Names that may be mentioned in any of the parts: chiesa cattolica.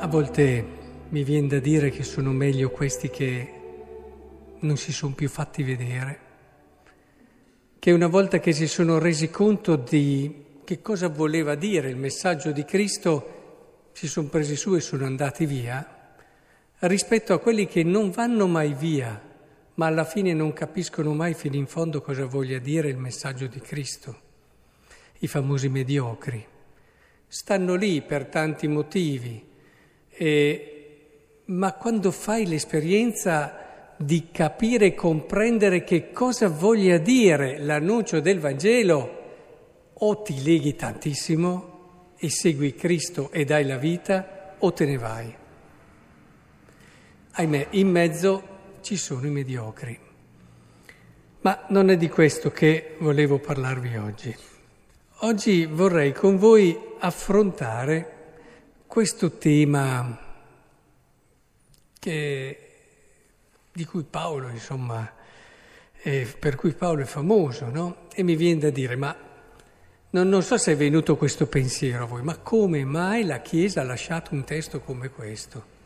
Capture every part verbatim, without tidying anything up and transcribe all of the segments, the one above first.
A volte mi viene da dire che sono meglio questi che non si sono più fatti vedere, che una volta che si sono resi conto di che cosa voleva dire il messaggio di Cristo, si sono presi su e sono andati via, rispetto a quelli che non vanno mai via, ma alla fine non capiscono mai fino in fondo cosa voglia dire il messaggio di Cristo. I famosi mediocri. Stanno lì per tanti motivi, e, ma quando fai l'esperienza di capire e comprendere che cosa voglia dire l'annuncio del Vangelo, o ti leghi tantissimo e segui Cristo e dai la vita, o te ne vai. Ahimè, in mezzo ci sono i mediocri. Ma non è di questo che volevo parlarvi oggi. Oggi vorrei con voi affrontare questo tema che, di cui Paolo, insomma, è, per cui Paolo è famoso, no? E mi viene da dire, ma non, non so se è venuto questo pensiero a voi, ma come mai la Chiesa ha lasciato un testo come questo?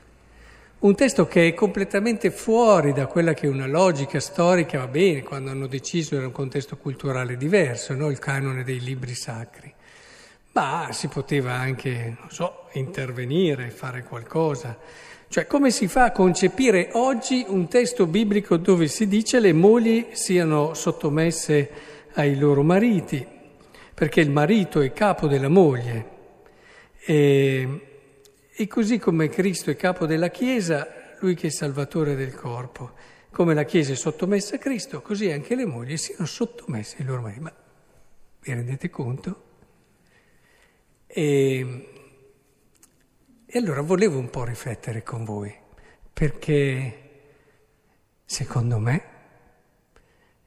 Un testo che è completamente fuori da quella che è una logica storica, va bene, quando hanno deciso era un contesto culturale diverso, no? Il canone dei libri sacri. Ma si poteva anche, non so, intervenire, fare qualcosa. Cioè, come si fa a concepire oggi un testo biblico dove si dice le mogli siano sottomesse ai loro mariti, perché il marito è capo della moglie. E, e così come Cristo è capo della Chiesa, Lui che è Salvatore del corpo, come la Chiesa è sottomessa a Cristo, così anche le mogli siano sottomesse ai loro mariti. Ma vi rendete conto? E, e allora volevo un po' riflettere con voi, perché secondo me,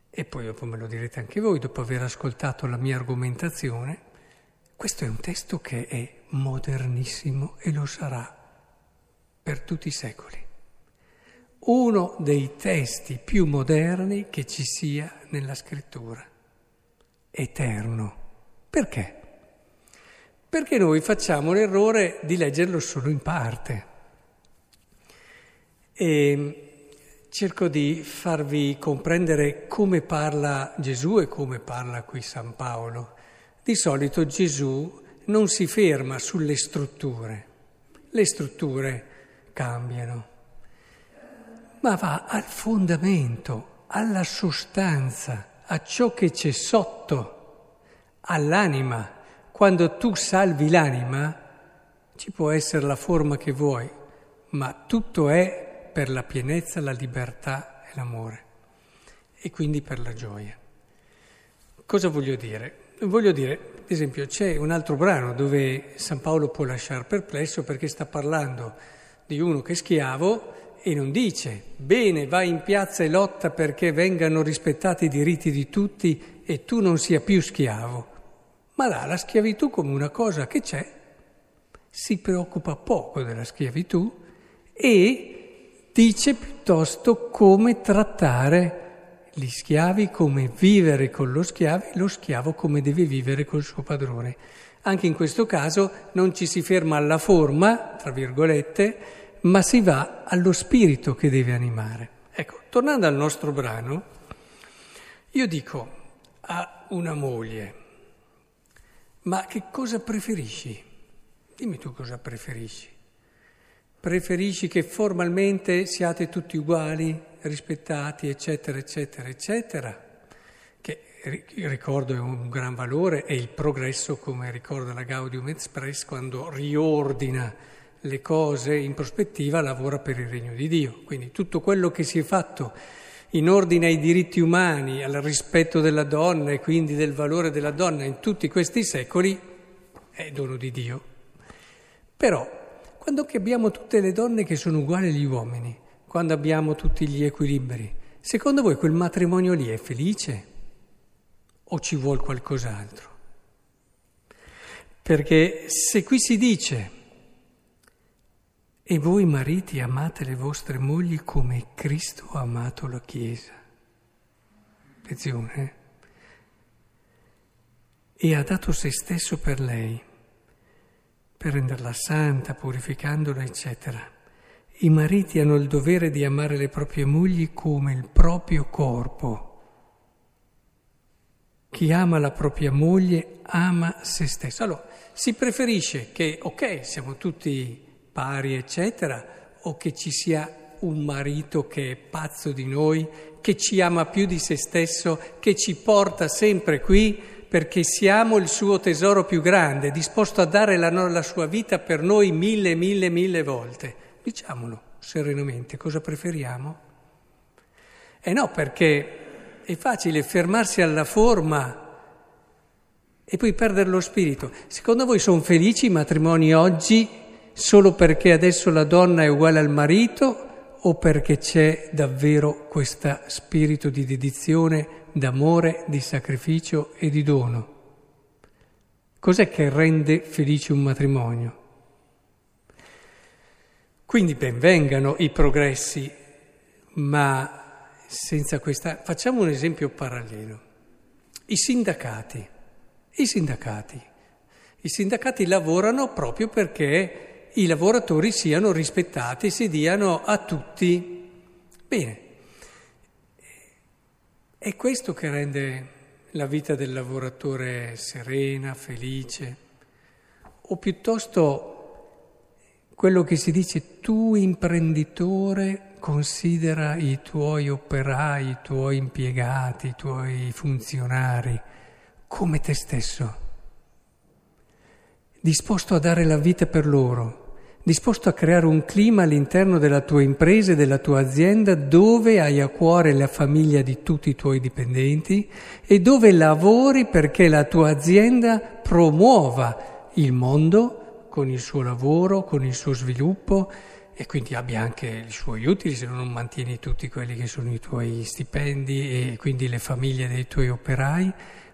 e poi dopo me lo direte anche voi, dopo aver ascoltato la mia argomentazione, questo è un testo che è modernissimo e lo sarà per tutti i secoli. Uno dei testi più moderni che ci sia nella Scrittura, eterno. Perché? Perché noi facciamo l'errore di leggerlo solo in parte. E cerco di farvi comprendere come parla Gesù e come parla qui San Paolo. Di solito Gesù non si ferma sulle strutture, le strutture cambiano, ma va al fondamento, alla sostanza, a ciò che c'è sotto, all'anima. Quando tu salvi l'anima, ci può essere la forma che vuoi, ma tutto è per la pienezza, la libertà e l'amore, e quindi per la gioia. Cosa voglio dire? Voglio dire, ad esempio, c'è un altro brano dove San Paolo può lasciar perplesso perché sta parlando di uno che è schiavo e non dice «Bene, vai in piazza e lotta perché vengano rispettati i diritti di tutti e tu non sia più schiavo». Ma là la schiavitù come una cosa che c'è, si preoccupa poco della schiavitù e dice piuttosto come trattare gli schiavi, come vivere con lo schiavo e lo schiavo come deve vivere col suo padrone. Anche in questo caso non ci si ferma alla forma, tra virgolette, ma si va allo spirito che deve animare. Ecco, tornando al nostro brano, io dico a una moglie, ma che cosa preferisci? Dimmi tu cosa preferisci. Preferisci che formalmente siate tutti uguali, rispettati, eccetera, eccetera, eccetera, che ricordo è un gran valore, è il progresso, come ricorda la Gaudium et Spes, quando riordina le cose in prospettiva, lavora per il regno di Dio. Quindi tutto quello che si è fatto in ordine ai diritti umani, al rispetto della donna e quindi del valore della donna in tutti questi secoli, è dono di Dio. Però, quando che abbiamo tutte le donne che sono uguali agli uomini, quando abbiamo tutti gli equilibri, secondo voi quel matrimonio lì è felice? O ci vuol qualcos'altro? Perché se qui si dice «E voi mariti amate le vostre mogli come Cristo ha amato la Chiesa». Attenzione. Eh? «E ha dato se stesso per lei, per renderla santa, purificandola, eccetera. I mariti hanno il dovere di amare le proprie mogli come il proprio corpo. Chi ama la propria moglie ama se stesso. Allora, si preferisce che, ok, siamo tutti pari, eccetera, o che ci sia un marito che è pazzo di noi, che ci ama più di se stesso, che ci porta sempre qui perché siamo il suo tesoro più grande, disposto a dare la, la sua vita per noi mille, mille, mille volte. Diciamolo serenamente, cosa preferiamo? Eh no, perché è facile fermarsi alla forma e poi perdere lo spirito. Secondo voi sono felici i matrimoni oggi solo perché adesso la donna è uguale al marito? O perché c'è davvero questo spirito di dedizione, d'amore, di sacrificio e di dono? Cos'è che rende felice un matrimonio? Quindi benvengano i progressi, ma senza questa... Facciamo un esempio parallelo. I sindacati. I sindacati. I sindacati lavorano proprio perché i lavoratori siano rispettati, si diano a tutti. Bene, è questo che rende la vita del lavoratore serena, felice, o piuttosto quello che si dice: tu imprenditore considera i tuoi operai, i tuoi impiegati, i tuoi funzionari come te stesso, disposto a dare la vita per loro, disposto a creare un clima all'interno della tua impresa e della tua azienda dove hai a cuore la famiglia di tutti i tuoi dipendenti e dove lavori perché la tua azienda promuova il mondo con il suo lavoro, con il suo sviluppo e quindi abbia anche i suoi utili, se non mantieni tutti quelli che sono i tuoi stipendi e quindi le famiglie dei tuoi operai,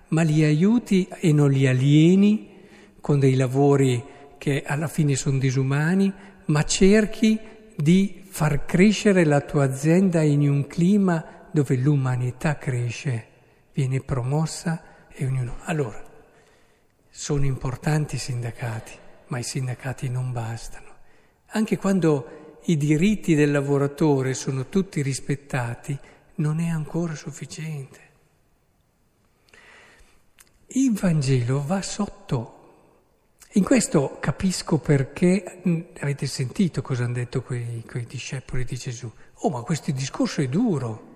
ma li aiuti e non li alieni con dei lavori che alla fine sono disumani, ma cerchi di far crescere la tua azienda in un clima dove l'umanità cresce, viene promossa e ognuno... Allora, sono importanti i sindacati, ma i sindacati non bastano. Anche quando i diritti del lavoratore sono tutti rispettati, non è ancora sufficiente. Il Vangelo va sotto. In questo capisco perché mh, avete sentito cosa hanno detto quei, quei discepoli di Gesù. Oh, ma questo discorso è duro.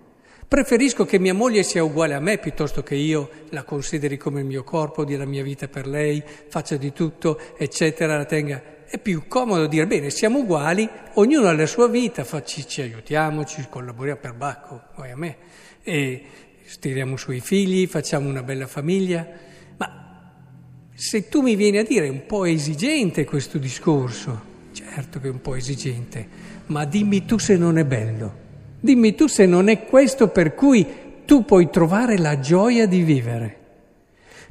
Preferisco che mia moglie sia uguale a me piuttosto che io la consideri come il mio corpo, dia la mia vita per lei, faccia di tutto, eccetera, la tenga. È più comodo dire, bene, siamo uguali, ognuno ha la sua vita, facci, ci aiutiamo, ci collaboriamo per bacco, guai a me, e stiriamo sui figli, facciamo una bella famiglia. Ma... se tu mi vieni a dire è un po' esigente questo discorso, certo che è un po' esigente, ma dimmi tu se non è bello, dimmi tu se non è questo per cui tu puoi trovare la gioia di vivere,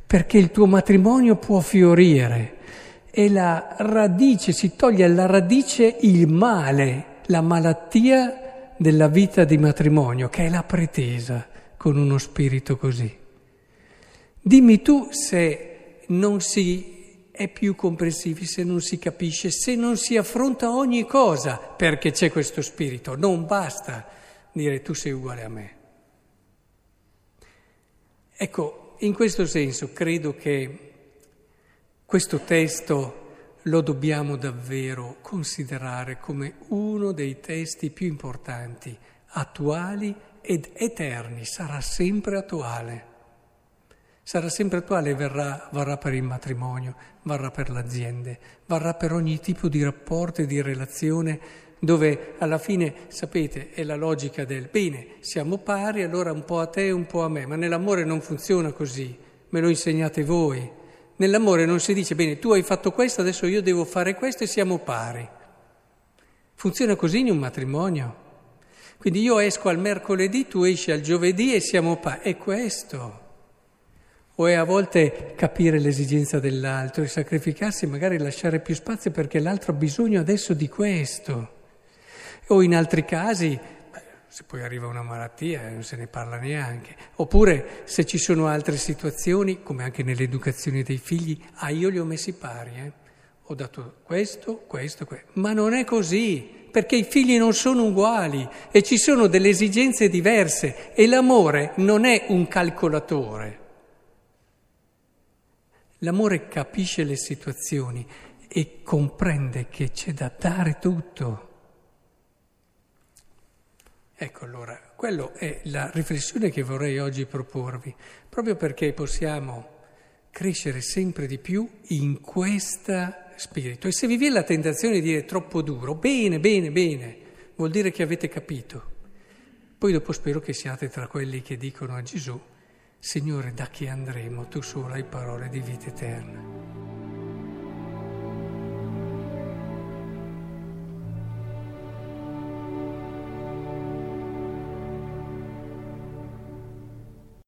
perché il tuo matrimonio può fiorire e la radice, si toglie alla radice il male, la malattia della vita di matrimonio, che è la pretesa con uno spirito così. Dimmi tu se... non si è più comprensivi, se non si capisce, se non si affronta ogni cosa perché c'è questo spirito. Non basta dire tu sei uguale a me. Ecco, in questo senso credo che questo testo lo dobbiamo davvero considerare come uno dei testi più importanti, attuali ed eterni, sarà sempre attuale. Sarà sempre attuale e verrà, varrà per il matrimonio, varrà per le aziende, varrà per ogni tipo di rapporto e di relazione dove alla fine, sapete, è la logica del bene, siamo pari, allora un po' a te e un po' a me, ma nell'amore non funziona così, me lo insegnate voi. Nell'amore non si dice, bene, tu hai fatto questo, adesso io devo fare questo e siamo pari. Funziona così in un matrimonio. Quindi io esco al mercoledì, tu esci al giovedì e siamo pari. È questo. O è a volte capire l'esigenza dell'altro e sacrificarsi, magari lasciare più spazio perché l'altro ha bisogno adesso di questo. O in altri casi, se poi arriva una malattia non se ne parla neanche. Oppure se ci sono altre situazioni, come anche nell'educazione dei figli, ah io li ho messi pari, eh. ho dato questo, questo, questo. Ma non è così, perché i figli non sono uguali e ci sono delle esigenze diverse e l'amore non è un calcolatore. L'amore capisce le situazioni e comprende che c'è da dare tutto. Ecco allora, quella è la riflessione che vorrei oggi proporvi, proprio perché possiamo crescere sempre di più in questo spirito. E se vi viene la tentazione di dire troppo duro, bene, bene, bene, vuol dire che avete capito. Poi dopo spero che siate tra quelli che dicono a Gesù: Signore, da che andremo? Tu solo hai parole di vita eterna.